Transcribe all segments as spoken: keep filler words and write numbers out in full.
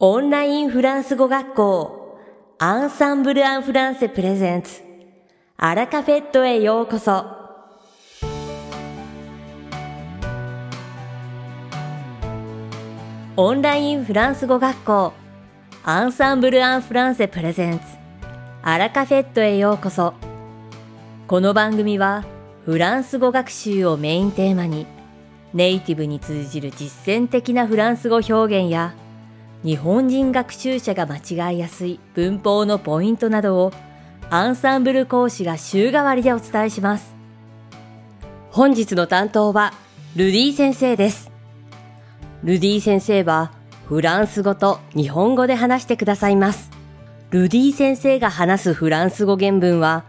オンラインフランス語学校アンサンブル・アン・フランセプレゼンツアラカフェットへようこそ。オンラインフランス語学校アンサンブル・アン・フランセプレゼンツアラカフェットへようこそ。この番組はフランス語学習をメインテーマにネイティブに通じる実践的なフランス語表現や日本人学習者が間違いやすい文法のポイントなどをアンサンブル講師が週替わりでお伝えします。本日の担当はRudy先生です。Rudy先生はフランス語と日本語で話してくださいます。Rudy先生が話すフランス語原文は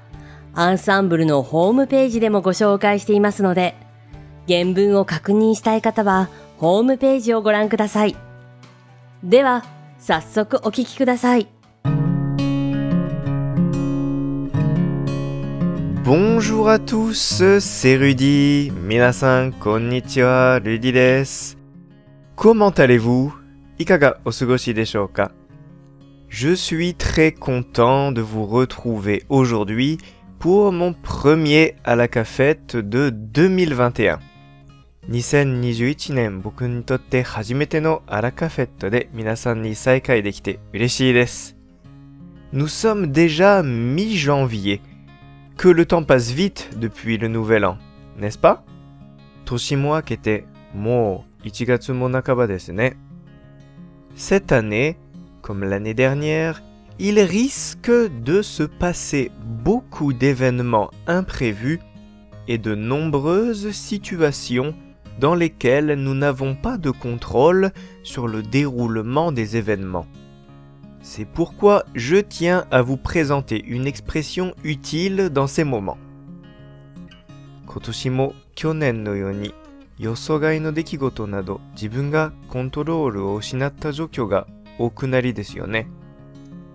アンサンブルのホームページでもご紹介していますので、原文を確認したい方はホームページをご覧ください。では、早速お聞きください。Bonjour à tous, c'est Rudy. 皆さん、こんにちは、Rudy です。Comment allez-vous? いかがお過ごしでしょうか? Je suis très content de vous retrouver aujourd'hui pour mon premier à la cafette de にせんにじゅういち.にせんにじゅういちねん僕にとって初めてのアラカフェットで皆さんに再会できて嬉しいです。Nous sommes déjà mi-janvier. Que le temps passe vite depuis le nouvel an, n'est-ce pas? 年も明けてもういちがつも半ばですね。Cette année, comme l'année dernière, il risque de se passer beaucoup d'événements imprévus et de nombreuses situationsdans lesquelles nous n'avons pas de contrôle sur le déroulement des événements. C'est pourquoi je tiens à vous présenter une expression utile dans ces moments. 今年も去年のように予想外の出来事など自分がコントロールを失った状況が多くなりですよね。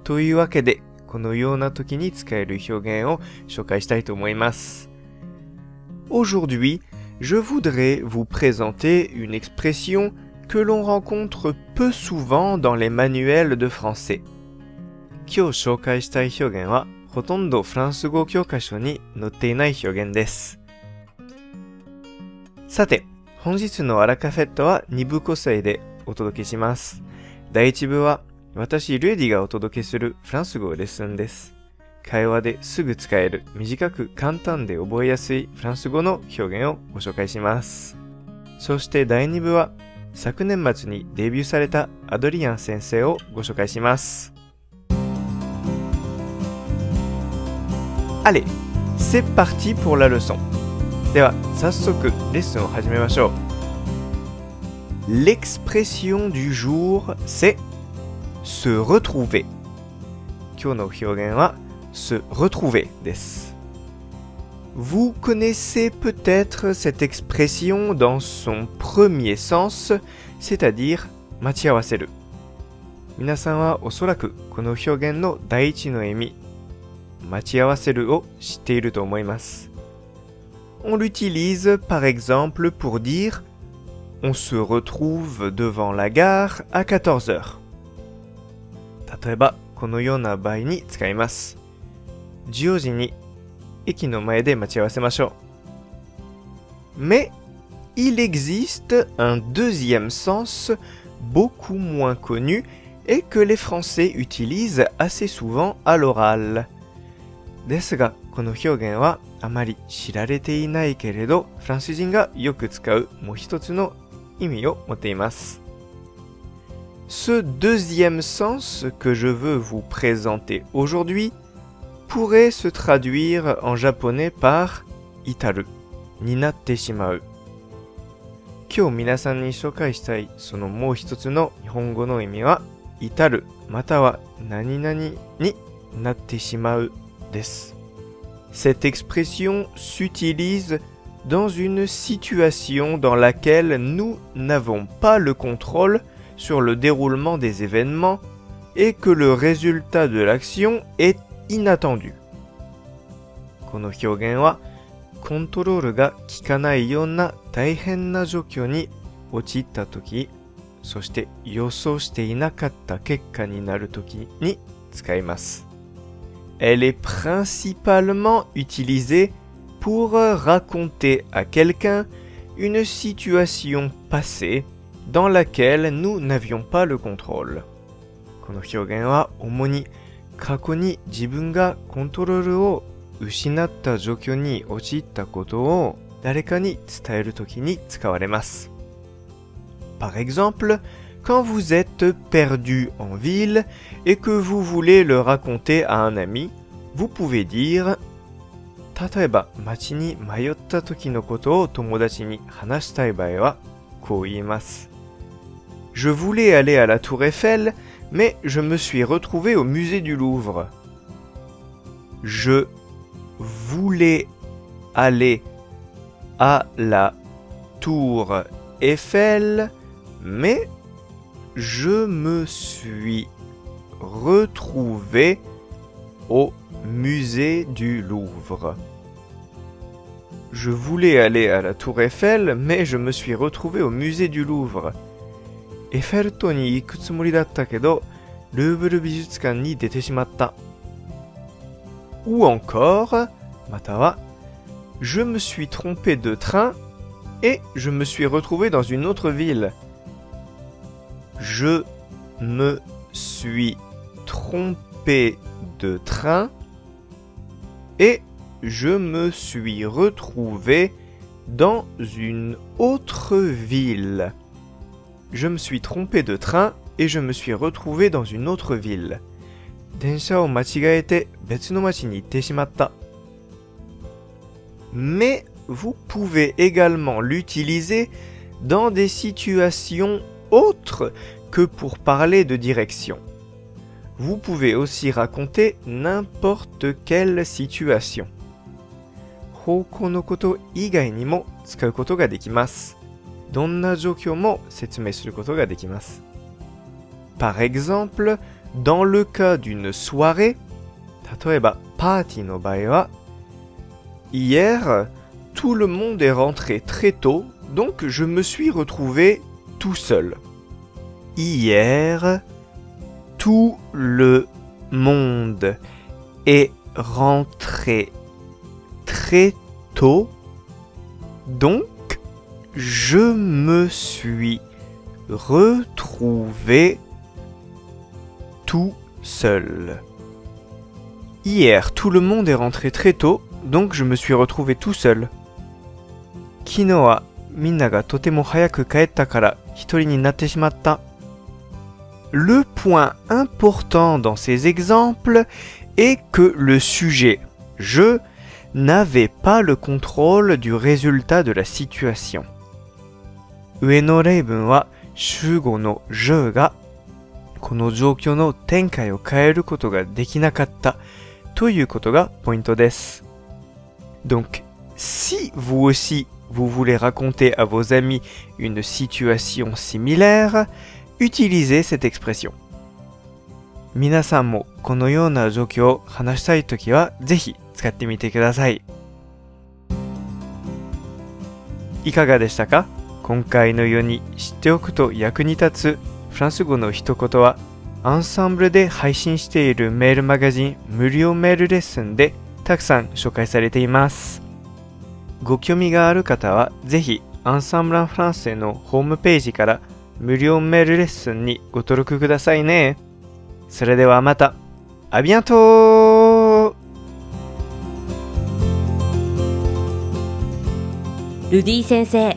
というわけでこのような時に使える表現を紹介したいと思います。Aujourd'hui,Je voudrais vous présenter une expression que l'on rencontre peu souvent dans les manuels de français. 今日紹介したい表現はほとんどフランス語教科書に載っていない表現です。さて、本日のアラカフェットはに部構成でお届けします。だいいち部は私、ルーディがお届けするフランス語レッスンです。会話ですぐ使える、短く簡単で覚えやすいフランス語の表現をご紹介します。そしてだいに部は、昨年末にデビューされたアドリアン先生をご紹介します。Allez, c'est parti pour la leçon. では、早速レッスンを始めましょう。L'expression du jour, c'est se retrouver. 今日の表現は、se retrouver です。Vous connaissez peut-être cette expression dans son premier sens, c'est-à-dire 待ち合わせる。皆さんはおそらくこの表現の第一の意味、待ち合わせるを知っていると思います。On l'utilise par exemple pour dire on se retrouve devant la gare à quatorze heures. 例えばこのような場合に使います。じゅうじに駅の前で待ち合わせましょう。Mais il existe un deuxième sens beaucoup moins connu et que les Français utilisent assez souvent à l'oral. ですが、この表現はあまり知られていないけれど、フランス人がよく使うもう一つの意味を持っています。Ce deuxième sens que je veux vous présenter aujourd'hui,pourrait se traduire en japonais par 至るになってしまう。今日皆さんに紹介したいそのもう一つの日本語の意味は至るまたは何々になってしまうです。Cette expression s'utilise dans une situation dans laquelle nous n'avons pas le contrôle sur le déroulement des événements et que le résultat de l'action est inattendu。この表現はコントロールが効かないような大変な状況に陥ったとき、そして予想していなかった結果になるときに使います。Elle est principalement utilisée pour raconter à quelqu'un une situation passée dans laquelle nous n'avions pas le contrôle。この表現は主に過去に自分がコントロールを失った状況に陥ったことを誰かに伝えるときに使われます。Par exemple, quand vous êtes perdu en ville et que vous voulez le raconter à un ami, vous pouvez dire 例えば、街に迷った時のことを友達に話したい場合は、こう言います。Je voulais aller à la Tour Eiffel, mais je me suis retrouvé au musée du Louvre. Je voulais aller à la Tour Eiffel, mais je me suis retrouvé au musée du Louvre. Je voulais aller à la Tour Eiffel, mais je me suis retrouvé au musée du Louvre. エッフェル塔に行くつもりだったけど、ルーブル美術館に出てしまった。Ou encore, または Je me suis trompé de train et je me suis retrouvé dans une autre ville. Je me suis trompé de train et je me suis retrouvé dans une autre ville. Je me suis trompé de train et je me suis retrouvé dans une autre ville. 電車を間違えて別の町に行ってしまった。Mais vous pouvez également l'utiliser dans des situations autres que pour parler de direction. Vous pouvez aussi raconter n'importe quelle situation. 方向のこと以外にも使うことができます。どんな状況も説明することができます。Par exemple, dans le cas d'une soirée, 例えばパーティーの場合は、Hier, tout le monde est rentré très tôt, donc je me suis retrouvé tout seul. Hier, tout le monde est rentré très tôt, donc je me suis retrouvé tout seul. Hier, tout le monde est rentré très tôt.Donc je me suis retrouvé tout seul. 昨日はみんながとても早く帰ったから一人になってしまった。Le point important dans ces exemples est que le sujet, je, n'avait pas le contrôle du résultat de la situation. 上の例文は主語の je がこの状況の展開を変えることができなかったということがポイントです。Donc, si vous aussi, vous voulez raconter à vos amis une situation similaire, utilisez cette expression. 皆さんもこのような状況を話したいときは、ぜひ使ってみてください。いかがでしたか？今回のように知っておくと役に立つフランス語の一言は、アンサンブルで配信しているメールマガジン無料メールレッスンで、たくさん紹介されています。ご興味がある方は、ぜひアンサンブル・フランセのホームページから無料メールレッスンにご登録くださいね。それではまた。ありがとう。ルディ先生、